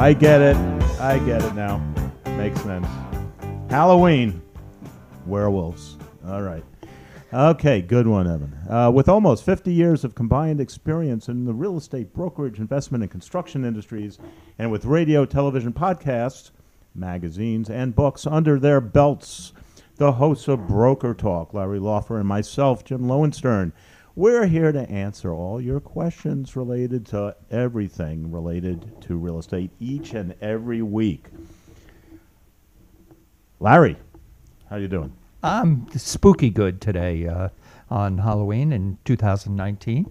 I get it. I get it now. Makes sense. Halloween. Werewolves. All right. Okay, good one, Evan. With almost 50 years of combined experience in the real estate, brokerage, investment, and construction industries, and with radio, television, podcasts, magazines, and books under their belts, the hosts of Broker Talk, Larry Laufer, and myself, Jim Lowenstein, we're here to answer all your questions related to everything related to real estate each and every week. Larry, how you doing? I'm spooky good today on Halloween in 2019.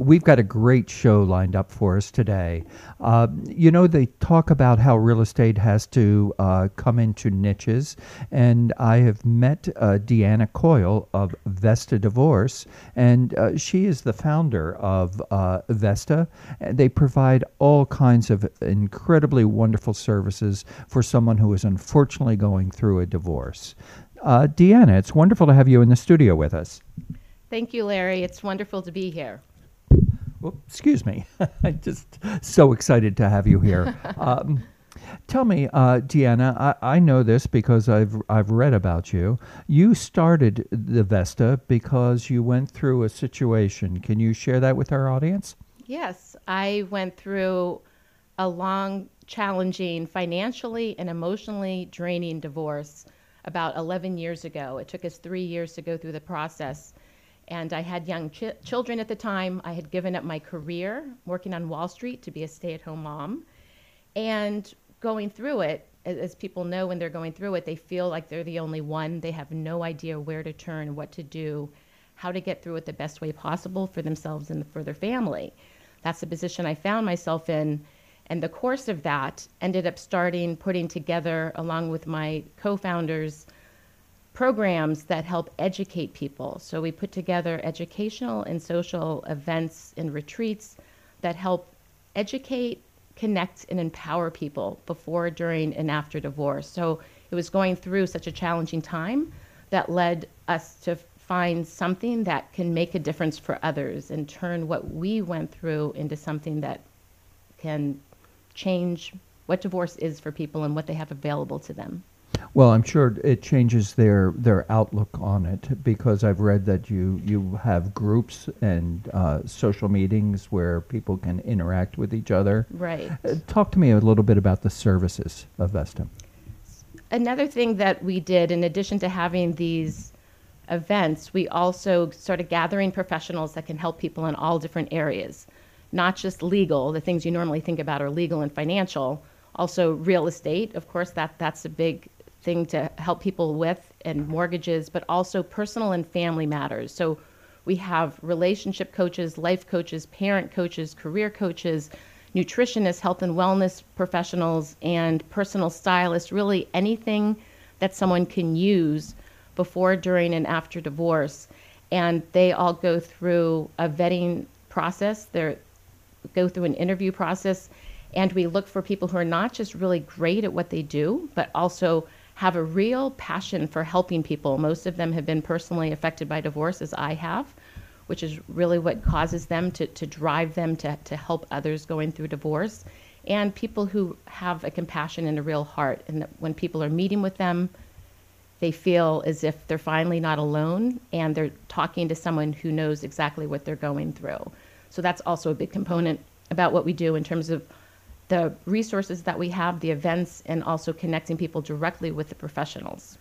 We've got a great show lined up for us today. You know, they talk about how real estate has to come into niches, and I have met Deanna Coyle of Vesta Divorce, and she is the founder of Vesta. They provide all kinds of incredibly wonderful services for someone who is unfortunately going through a divorce. Deanna, it's wonderful to have you in the studio with us. Thank you, Larry. It's wonderful to be here. Oops, excuse me. I'm just so excited to have you here. Tell me, Deanna, I know this because I've read about you. You started the Vesta because you went through a situation. Can you share that with our audience? Yes. I went through a long, challenging, financially and emotionally draining divorce about 11 years ago. It took us 3 years to go through the process. And I had young children at the time. I had given up my career working on Wall Street to be a stay-at-home mom. And going through it, as people know when they're going through it, they feel like they're the only one. They have no idea where to turn, what to do, how to get through it the best way possible for themselves and for their family. That's the position I found myself in. And the course of that ended up putting together, along with my co-founders, programs that help educate people. So we put together educational and social events and retreats that help educate, connect, and empower people before, during, and after divorce. So it was going through such a challenging time that led us to find something that can make a difference for others and turn what we went through into something that can change what divorce is for people and what they have available to them. Well, I'm sure it changes their outlook on it, because I've read that you have groups and social meetings where people can interact with each other. Right. Talk to me a little bit about the services of Vesta. Another thing that we did, in addition to having these events, we also started gathering professionals that can help people in all different areas. Not just legal, the things you normally think about are legal and financial, also real estate, of course, that's a big thing to help people with, and mortgages, but also personal and family matters. So we have relationship coaches, life coaches, parent coaches, career coaches, nutritionists, health and wellness professionals, and personal stylists, really anything that someone can use before, during, and after divorce. And they all go through a vetting process. They're go through an interview process, and we look for people who are not just really great at what they do, but also have a real passion for helping people. Most of them have been personally affected by divorce, as I have, which is really what causes them to drive them to help others going through divorce, and people who have a compassion and a real heart. And when people are meeting with them, they feel as if they're finally not alone, and they're talking to someone who knows exactly what they're going through. So that's also a big component about what we do in terms of the resources that we have, the events, and also connecting people directly with the professionals.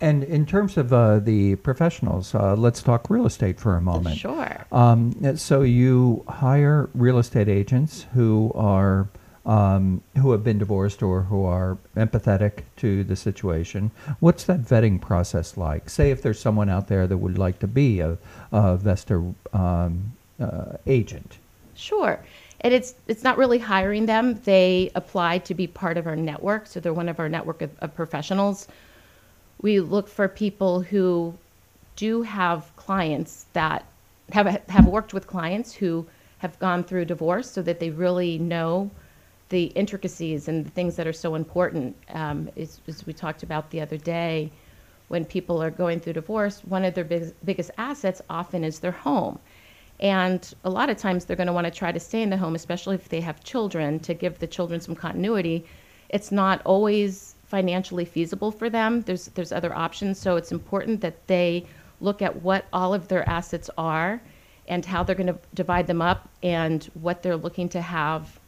And in terms of the professionals, let's talk real estate for a moment. Sure. So you hire real estate agents who have been divorced or who are empathetic to the situation. What's that vetting process like? Say if there's someone out there that would like to be a Vesta agent. Sure. And it's not really hiring them. They apply to be part of our network, so they're one of our network of professionals. We look for people who do have clients that have worked with clients who have gone through divorce, so that they really know the intricacies and the things that are so important. As we talked about the other day, when people are going through divorce, one of their biggest assets often is their home. And a lot of times they're going to want to try to stay in the home, especially if they have children, to give the children some continuity. It's not always financially feasible for them. There's other options. So it's important that they look at what all of their assets are and how they're going to divide them up and what they're looking to have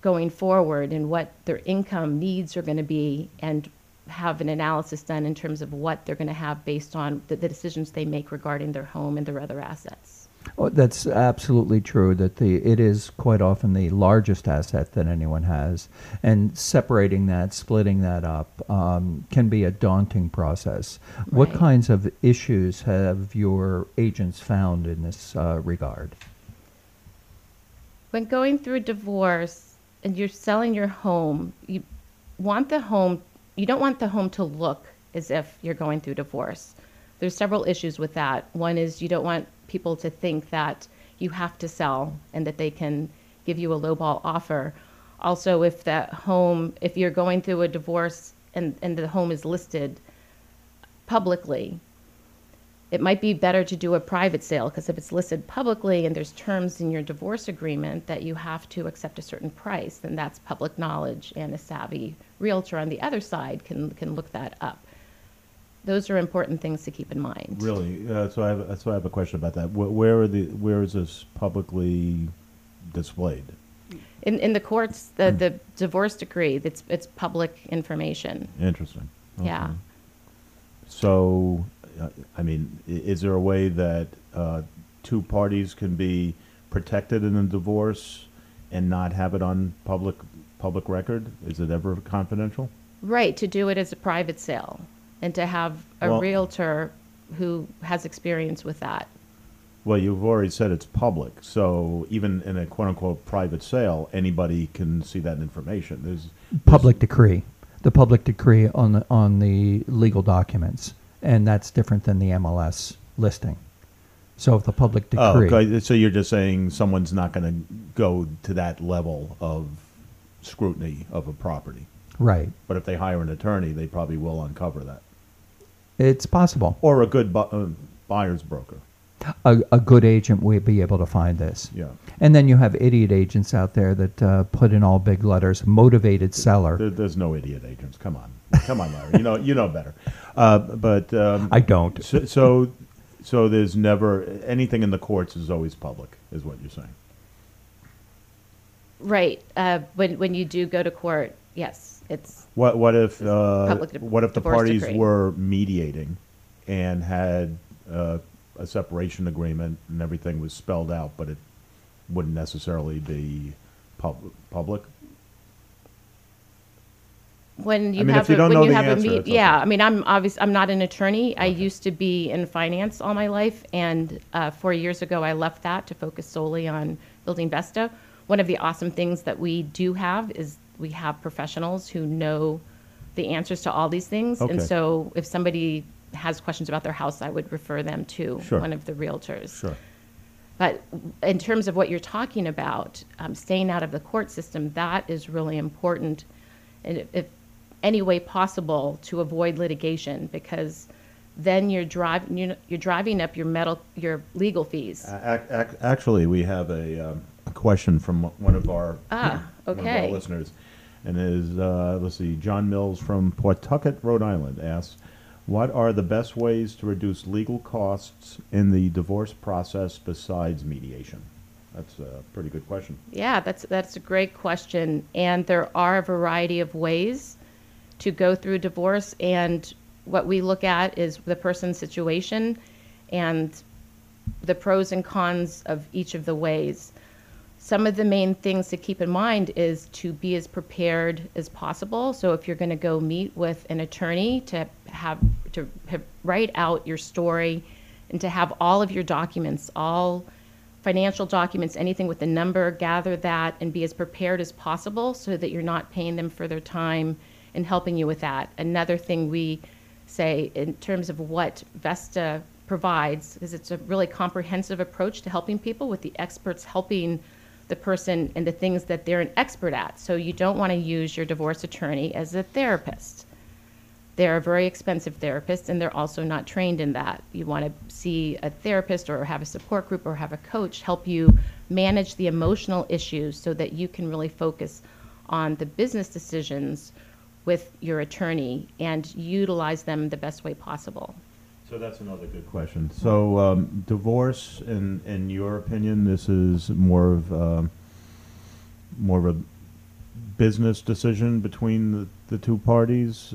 going forward and what their income needs are going to be, and have an analysis done in terms of what they're going to have based on the decisions they make regarding their home and their other assets. Oh, that's absolutely true, that it is quite often the largest asset that anyone has, and separating that, splitting that up can be a daunting process. Right. What kinds of issues have your agents found in this regard? When going through a divorce and you're selling your home, you don't want the home to look as if you're going through divorce. There's several issues with that. One is you don't want people to think that you have to sell and that they can give you a lowball offer. Also, if that home, if you're going through a divorce and the home is listed publicly, it might be better to do a private sale, because if it's listed publicly and there's terms in your divorce agreement that you have to accept a certain price, then that's public knowledge, and a savvy realtor on the other side can look that up. Those are important things to keep in mind. Really, so I have a question about that. Where is this publicly displayed? In the courts, the divorce decree. It's public information. Interesting. Okay. Yeah. So, I mean, is there a way that two parties can be protected in a divorce and not have it on public record? Is it ever confidential? Right, to do it as a private sale and to have a realtor who has experience with that. Well, you've already said it's public, so even in a quote-unquote private sale, anybody can see that information. There's public decree, the public decree on the legal documents, and that's different than the MLS listing. So if the public decree... Oh, okay. So you're just saying someone's not going to go to that level of scrutiny of a property. Right. But if they hire an attorney, they probably will uncover that. It's possible. Or a good buyer's broker. A good agent would be able to find this. Yeah. And then you have idiot agents out there that put in all big letters, motivated seller. There's no idiot agents. Come on. Come on, Larry. You know better. I don't. So there's never... Anything in the courts is always public, is what you're saying. Right. When you do go to court, yes, it's... What if the parties were mediating and had a separation agreement and everything was spelled out, but it wouldn't necessarily be public? I'm not an attorney. Okay. I used to be in finance all my life, and 4 years ago I left that to focus solely on building Vesta. One of the awesome things that we do have is we have professionals who know the answers to all these things. Okay. And so if somebody has questions about their house, I would refer them to one of the realtors. Sure. But in terms of what you're talking about, staying out of the court system, that is really important, and if any way possible to avoid litigation, because then you're driving up your legal fees. Actually, we have a question from one of our listeners, and it is John Mills from Pawtucket, Rhode Island, asks, "What are the best ways to reduce legal costs in the divorce process besides mediation?" That's a pretty good question. Yeah, that's a great question, and there are a variety of ways to go through divorce, and what we look at is the person's situation and the pros and cons of each of the ways. Some of the main things to keep in mind is to be as prepared as possible. So if you're going to go meet with an attorney, to write out your story and to have all of your documents, all financial documents, anything with a number, gather that and be as prepared as possible so that you're not paying them for their time and helping you with that. Another thing we say in terms of what Vesta provides is it's a really comprehensive approach to helping people, with the experts helping the person and the things that they're an expert at. So you don't want to use your divorce attorney as a therapist. They're very expensive therapists, and they're also not trained in that. You want to see a therapist or have a support group or have a coach help you manage the emotional issues so that you can really focus on the business decisions with your attorney and utilize them the best way possible. So that's another good question. So divorce, in your opinion, this is more of a business decision between the two parties,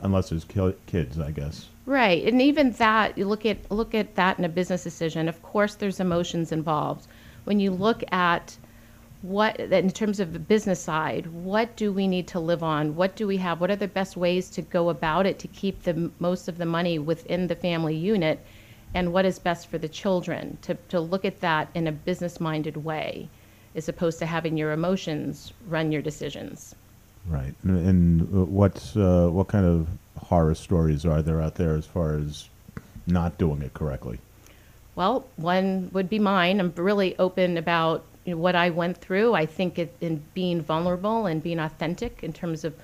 unless there's kids, I guess. Right, and even that, you look at that in a business decision. Of course, there's emotions involved. When you look at what, in terms of the business side, what do we need to live on? What do we have? What are the best ways to go about it to keep the most of the money within the family unit? And what is best for the children? To look at that in a business-minded way, as opposed to having your emotions run your decisions. Right, and what kind of horror stories are there out there as far as not doing it correctly? Well, one would be mine. I'm really open about, you know, what I went through. I think in being vulnerable and being authentic in terms of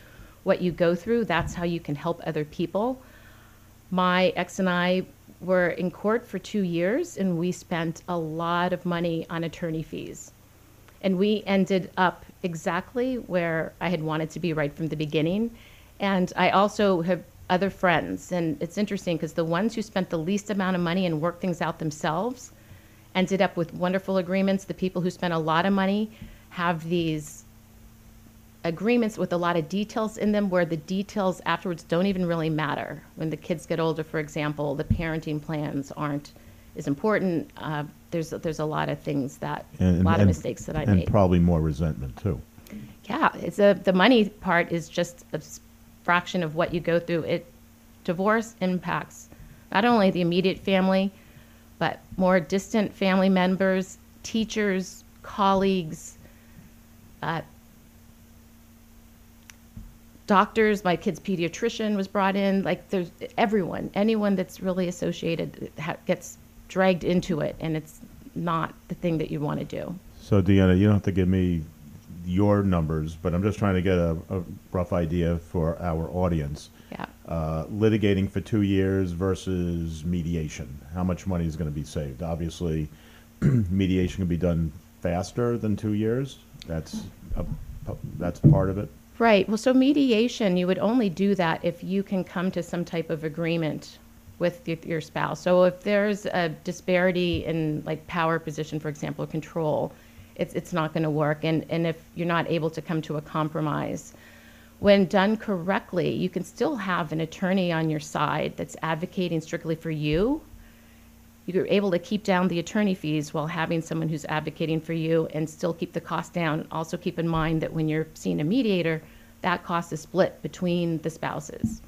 what you go through, that's how you can help other people. My ex and I were in court for 2 years, and we spent a lot of money on attorney fees. And we ended up exactly where I had wanted to be right from the beginning. And I also have other friends. And it's interesting because the ones who spent the least amount of money and worked things out themselves ended up with wonderful agreements. The people who spent a lot of money have these agreements with a lot of details in them where the details afterwards don't even really matter. When the kids get older, for example, the parenting plans aren't as important. There's a lot of things that, and a lot of mistakes that I made. And probably more resentment too. Yeah, it's the money part is just a fraction of what you go through. Divorce impacts not only the immediate family, but more distant family members, teachers, colleagues, doctors. My kid's pediatrician was brought in. Like, there's anyone that's really associated gets dragged into it, and it's not the thing that you want to do. So Deanna, you don't have to give me your numbers, but I'm just trying to get a rough idea for our audience. Yeah. Litigating for 2 years versus mediation. How much money is going to be saved? Obviously, mediation can be done faster than 2 years. That's part of it. Right. Well, so mediation, you would only do that if you can come to some type of agreement with your spouse. So if there's a disparity in, like, power position, for example, or control, it's not going to work. And if you're not able to come to a compromise, when done correctly, you can still have an attorney on your side that's advocating strictly for you. You're able to keep down the attorney fees while having someone who's advocating for you and still keep the cost down. Also keep in mind that when you're seeing a mediator, that cost is split between the spouses.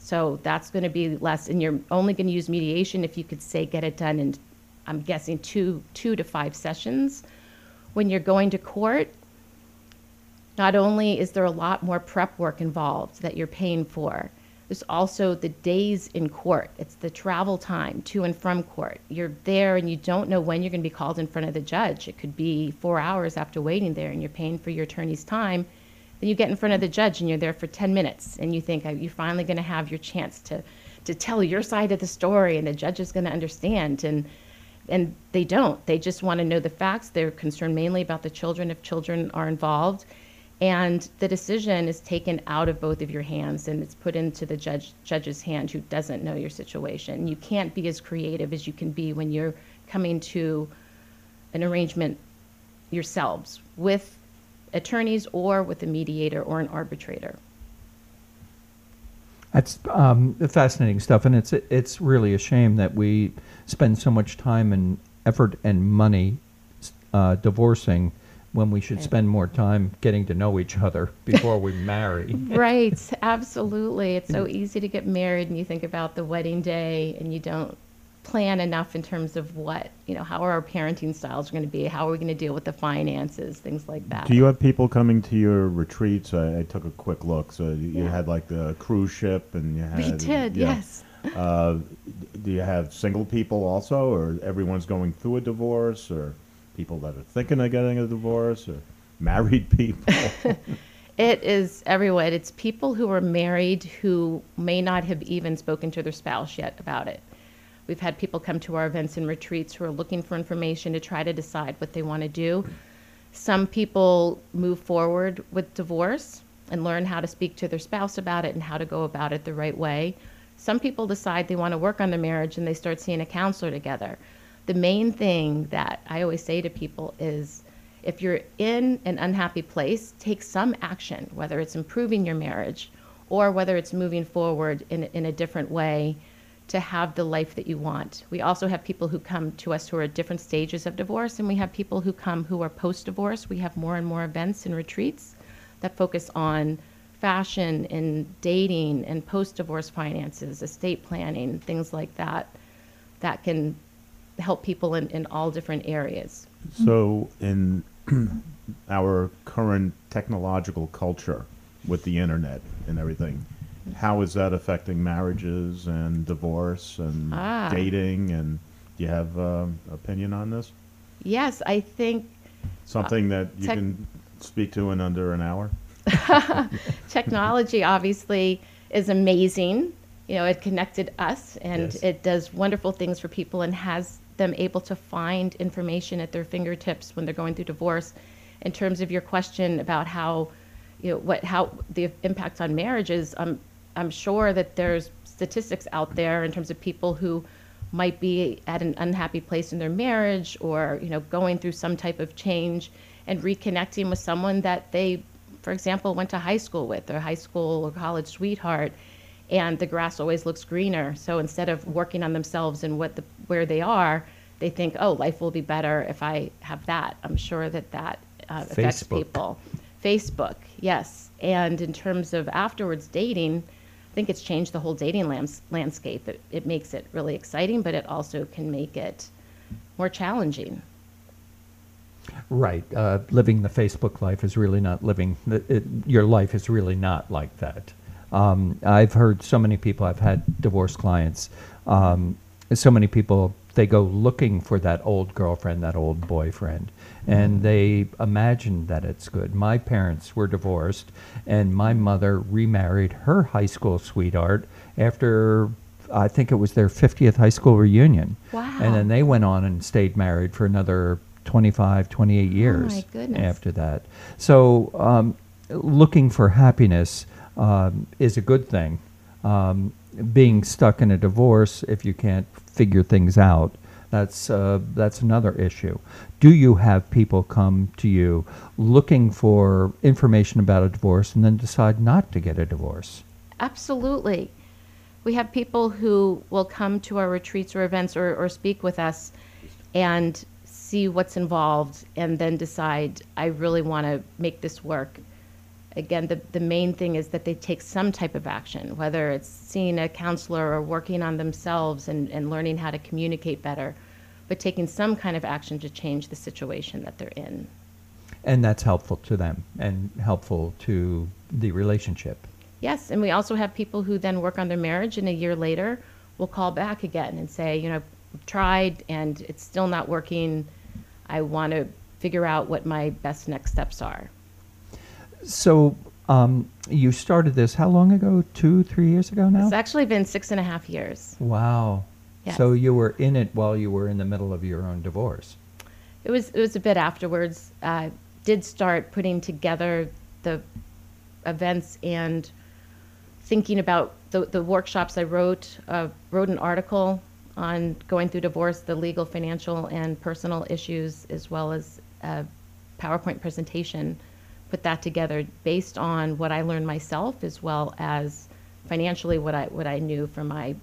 So that's going to be less, and you're only going to use mediation if you could say get it done in, I'm guessing, two to five sessions. When you're going to court, not only is there a lot more prep work involved that you're paying for, there's also the days in court. It's the travel time to and from court. You're there and you don't know when you're going to be called in front of the judge. It could be 4 hours after waiting there, and you're paying for your attorney's time. Then you get in front of the judge and you're there for 10 minutes and you think you're finally going to have your chance to tell your side of the story, and the judge is going to understand. And they don't. They just want to know the facts. They're concerned mainly about the children if children are involved. And the decision is taken out of both of your hands and it's put into the judge's hand, who doesn't know your situation. You can't be as creative as you can be when you're coming to an arrangement yourselves with attorneys or with a mediator or an arbitrator. That's fascinating stuff, and it's really a shame that we spend so much time and effort and money divorcing when we should spend more time getting to know each other before we marry. Right, absolutely. It's so easy to get married, and you think about the wedding day, and you don't plan enough in terms of what, you know, how are our parenting styles going to be, how are we going to deal with the finances, things like that. Do you have people coming to your retreats? I took a quick look. So you had, like, the cruise ship, and you had... We did, yes. Do you have single people also, or everyone's going through a divorce, or people that are thinking of getting a divorce, or married people? It is everywhere. It's people who are married who may not have even spoken to their spouse yet about it. We've had people come to our events and retreats who are looking for information to try to decide what they want to do. Some people move forward with divorce and learn how to speak to their spouse about it and how to go about it the right way. Some people decide they want to work on their marriage and they start seeing a counselor together. The main thing that I always say to people is, if you're in an unhappy place, take some action, whether it's improving your marriage or whether it's moving forward in a different way to have the life that you want. We also have people who come to us who are at different stages of divorce, and we have people who come who are post-divorce. We have more and more events and retreats that focus on fashion and dating and post-divorce finances, estate planning, things like that, that can help people in all different areas. So in our current technological culture with the internet and everything, how is that affecting marriages and divorce and dating? And do you have an opinion on this? Yes, I think... Something that you can speak to in under an hour? Technology obviously is amazing. You know, it connected us, and yes, it does wonderful things for people and has them able to find information at their fingertips when they're going through divorce. In terms of your question about how, you know, how the impact on marriages, I'm sure that there's statistics out there in terms of people who might be at an unhappy place in their marriage, or, you know, going through some type of change and reconnecting with someone that they, for example, went to high school with, their high school or college sweetheart, and the grass always looks greener. So instead of working on themselves and where they are, they think, oh, life will be better if I have that. I'm sure that that affects people. Facebook, yes. And in terms of afterwards dating, I think it's changed the whole dating landscape. It makes it really exciting, but it also can make it more challenging. Right. Living the Facebook life is really not living. Your life is really not like that. I've heard so many people, I've had divorce clients, so many people, they go looking for that old girlfriend, that old boyfriend, and they imagine that it's good. My parents were divorced, and my mother remarried her high school sweetheart after, I think it was their 50th high school reunion. Wow. And then they went on and stayed married for another 25, 28 years. Oh my goodness. After that. So looking for happiness is a good thing. Being stuck in a divorce, if you can't figure things out, that's another issue. Do you have people come to you looking for information about a divorce and then decide not to get a divorce? Absolutely. We have people who will come to our retreats or events or speak with us and see what's involved and then decide, I really want to make this work. Again, the main thing is that they take some type of action, whether it's seeing a counselor or working on themselves and learning how to communicate better, but taking some kind of action to change the situation that they're in. And that's helpful to them and helpful to the relationship. Yes, and we also have people who then work on their marriage, and a year later will call back again and say, you know, I've tried and it's still not working. I want to figure out what my best next steps are. So you started this how long ago? 2-3 years ago now? It's actually been 6.5 years. Wow. Yes. So you were in it while you were in the middle of your own divorce. It was a bit afterwards. I did start putting together the events and thinking about the workshops. I wrote an article on going through divorce, the legal, financial, and personal issues, as well as a PowerPoint presentation. Put that together based on what I learned myself, as well as financially what I knew from my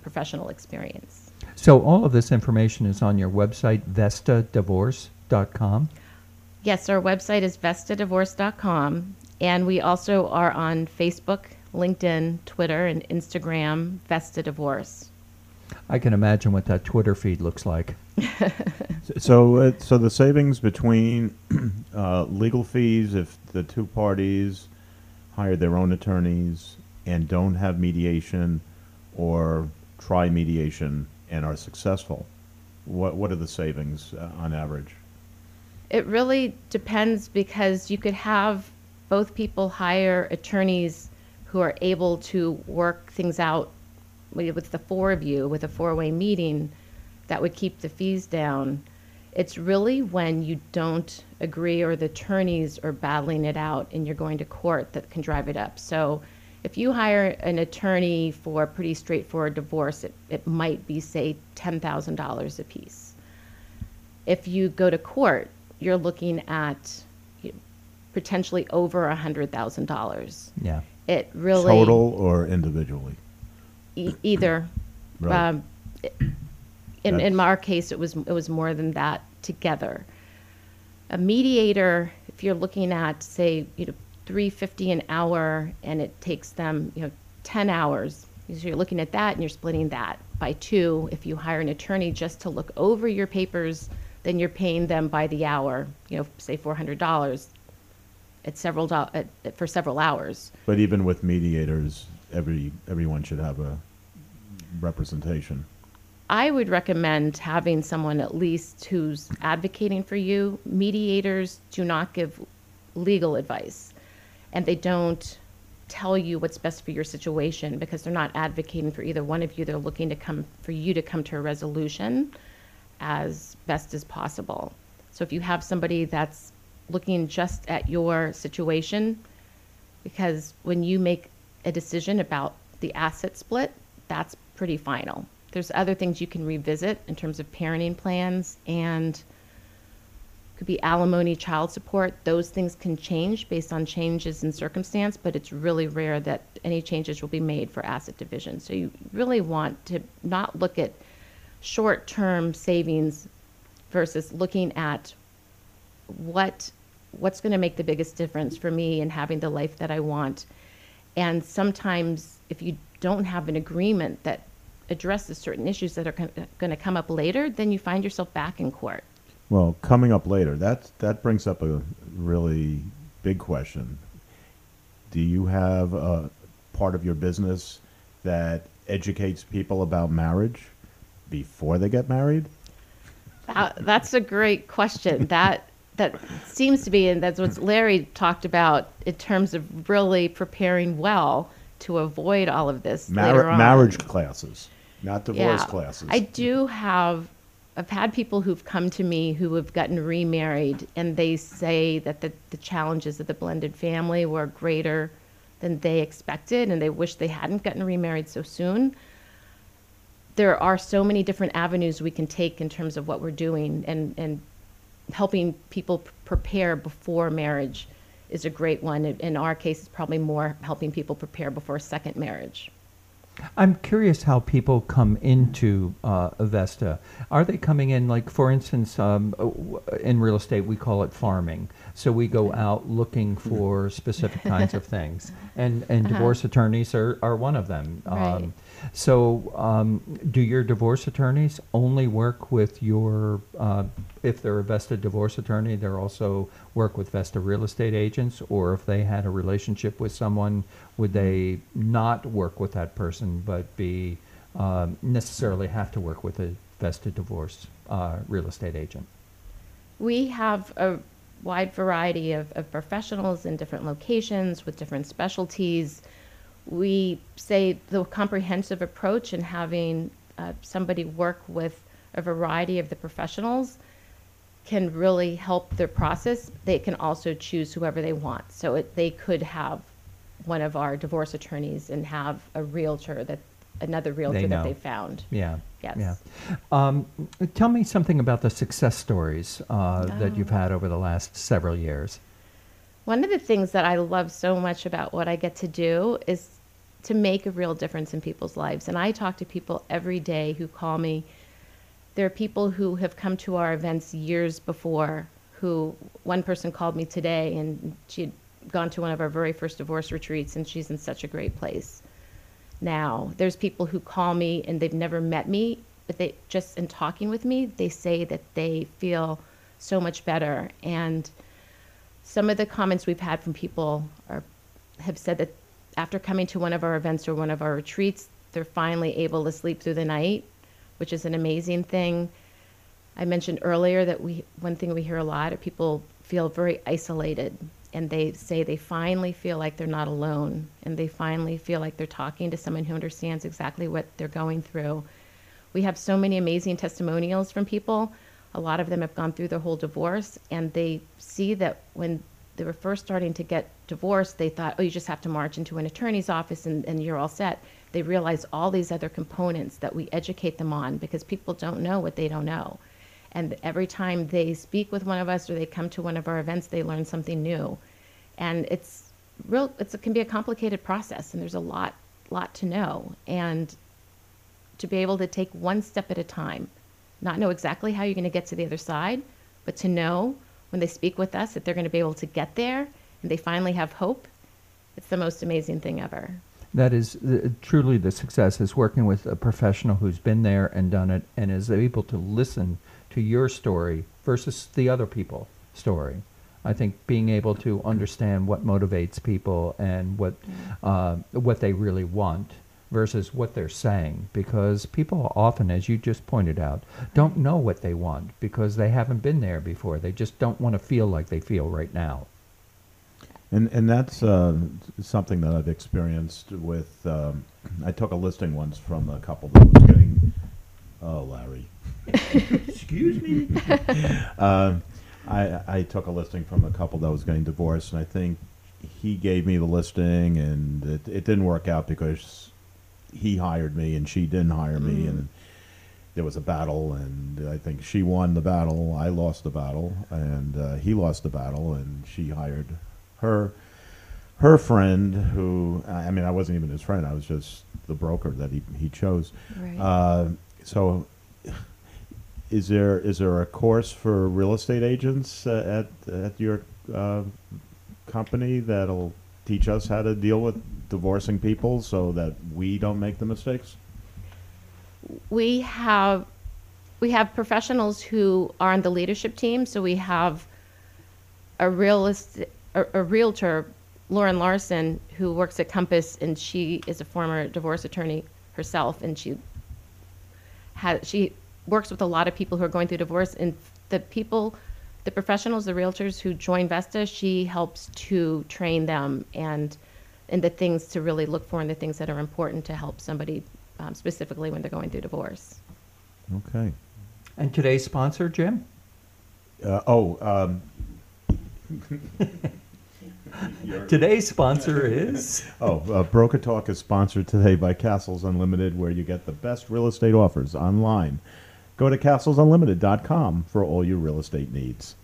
professional experience. So all of this information is on your website, VestaDivorce.com? Yes, our website is VestaDivorce.com, and we also are on Facebook, LinkedIn, Twitter, and Instagram, Vesta Divorce. I can imagine what that Twitter feed looks like. So the savings between legal fees, if the two parties hire their own attorneys and don't have mediation or try mediation and are successful, what are the savings on average? It really depends, because you could have both people hire attorneys who are able to work things out with the four of you, with a four-way meeting, that would keep the fees down. It's really when you don't agree or the attorneys are battling it out and you're going to court that can drive it up. So if you hire an attorney for a pretty straightforward divorce, it might be, say, $10,000 a piece. If you go to court, you're looking at potentially over $100,000. Yeah. It really... Total or individually? Either. Right. In our case, it was more than that together. A mediator, if you're looking at, say, $3.50 an hour, and it takes them 10 hours. So you're looking at that, and you're splitting that by two. If you hire an attorney just to look over your papers, then you're paying them by the hour. Say $400 for several hours. But even with mediators, everyone should have a representation. I would recommend having someone at least who's advocating for you. Mediators do not give legal advice, and they don't tell you what's best for your situation because they're not advocating for either one of you. They're looking for you to come to a resolution as best as possible. So if you have somebody that's looking just at your situation, because when you make a decision about the asset split, that's pretty final. There's other things you can revisit in terms of parenting plans, and could be alimony, child support. Those things can change based on changes in circumstance, but it's really rare that any changes will be made for asset division. So you really want to not look at short-term savings versus looking at what's going to make the biggest difference for me in having the life that I want. And sometimes if you don't have an agreement that addresses certain issues that are going to come up later, then you find yourself back in court. Well, coming up later, that brings up a really big question. Do you have a part of your business that educates people about marriage before they get married? That's a great question. That seems to be, and that's what Larry talked about in terms of really preparing well to avoid all of this later on. Marriage classes. Not divorce classes. I do have, I've had people who've come to me who have gotten remarried, and they say that the challenges of the blended family were greater than they expected, and they wish they hadn't gotten remarried so soon. There are so many different avenues we can take in terms of what we're doing, and helping people prepare before marriage is a great one. In our case, it's probably more helping people prepare before a second marriage. I'm curious how people come into Vesta. Are they coming in, like, for instance, in real estate, we call it farming. So we go out looking for specific kinds of things. And divorce attorneys are one of them. Right. So do your divorce attorneys only work with your, if they're a Vesta divorce attorney, they also work with Vesta real estate agents? Or if they had a relationship with someone, would they not work with that person but be necessarily have to work with a Vesta divorce real estate agent? We have a wide variety of professionals in different locations with different specialties. We say the comprehensive approach in having somebody work with a variety of the professionals can really help their process. They can also choose whoever they want. So they could have one of our divorce attorneys and have a realtor that they found. Yeah. Yes. Yeah. Tell me something about the success stories that you've had over the last several years. One of the things that I love so much about what I get to do is to make a real difference in people's lives. And I talk to people every day who call me. There are people who have come to our events years before, who one person called me today, and she had gone to one of our very first divorce retreats, and she's in such a great place now. There's people who call me and they've never met me, but they just in talking with me, they say that they feel so much better. And some of the comments we've had from people have said that after coming to one of our events or one of our retreats, they're finally able to sleep through the night, which is an amazing thing. I mentioned earlier that one thing we hear a lot are people feel very isolated. and they say they finally feel like they're not alone, and they finally feel like they're talking to someone who understands exactly what they're going through. We have so many amazing testimonials from people. A lot of them have gone through their whole divorce, and they see that when they were first starting to get divorced, they thought, oh, you just have to march into an attorney's office and you're all set. They realize all these other components that we educate them on, because people don't know what they don't know. And every time they speak with one of us or they come to one of our events, they learn something new. And it's real, it can be a complicated process, and there's a lot to know. And to be able to take one step at a time, not know exactly how you're going to get to the other side, but to know when they speak with us that they're going to be able to get there and they finally have hope, it's the most amazing thing ever. That is truly the success, is working with a professional who's been there and done it and is able to listen to your story versus the other people's story. I think being able to understand what motivates people and what they really want versus what they're saying, because people often, as you just pointed out, don't know what they want because they haven't been there before. They just don't want to feel like they feel right now. And that's something that I've experienced with, I took a listing once from a couple that was getting, oh, Larry. Excuse me. I took a listing from a couple that was getting divorced, and I think he gave me the listing, and it didn't work out because he hired me and she didn't hire me, and there was a battle, and I think she won the battle, I lost the battle, and he lost the battle, and she hired her friend, who, I mean, I wasn't even his friend, I was just the broker that he chose. Right. So is there a course for real estate agents at your company that'll teach us how to deal with divorcing people so that we don't make the mistakes? We have professionals who are on the leadership team, so we have a realtor, Lauren Larson, who works at Compass, and she is a former divorce attorney herself, and she works with a lot of people who are going through divorce, and the professionals, the realtors who join Vesta, she helps to train them and the things to really look for and the things that are important to help somebody specifically when they're going through divorce. Okay. And today's sponsor, Jim? Today's sponsor is? Broker Talk is sponsored today by Castles Unlimited, where you get the best real estate offers online. Go to castlesunlimited.com for all your real estate needs.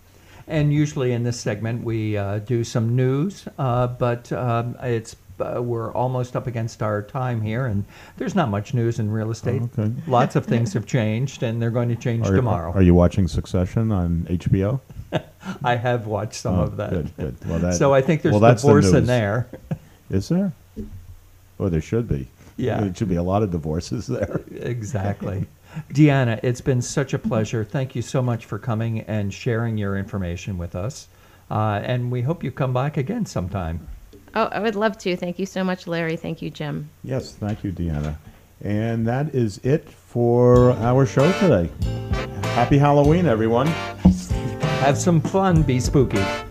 And usually in this segment we do some news, but we're almost up against our time here, and there's not much news in real estate. Oh, okay. Lots of things have changed, and they're going to change tomorrow. Are you watching Succession on HBO? I have watched some of that. Good. Well, so I think there's divorce in there. Is there? Oh, there should be. Yeah. There should be a lot of divorces there. Exactly. Deanna, it's been such a pleasure. Thank you so much for coming and sharing your information with us. And we hope you come back again sometime. Oh, I would love to. Thank you so much, Larry. Thank you, Jim. Yes, thank you, Deanna. And that is it for our show today. Happy Halloween, everyone. Have some fun. Be spooky.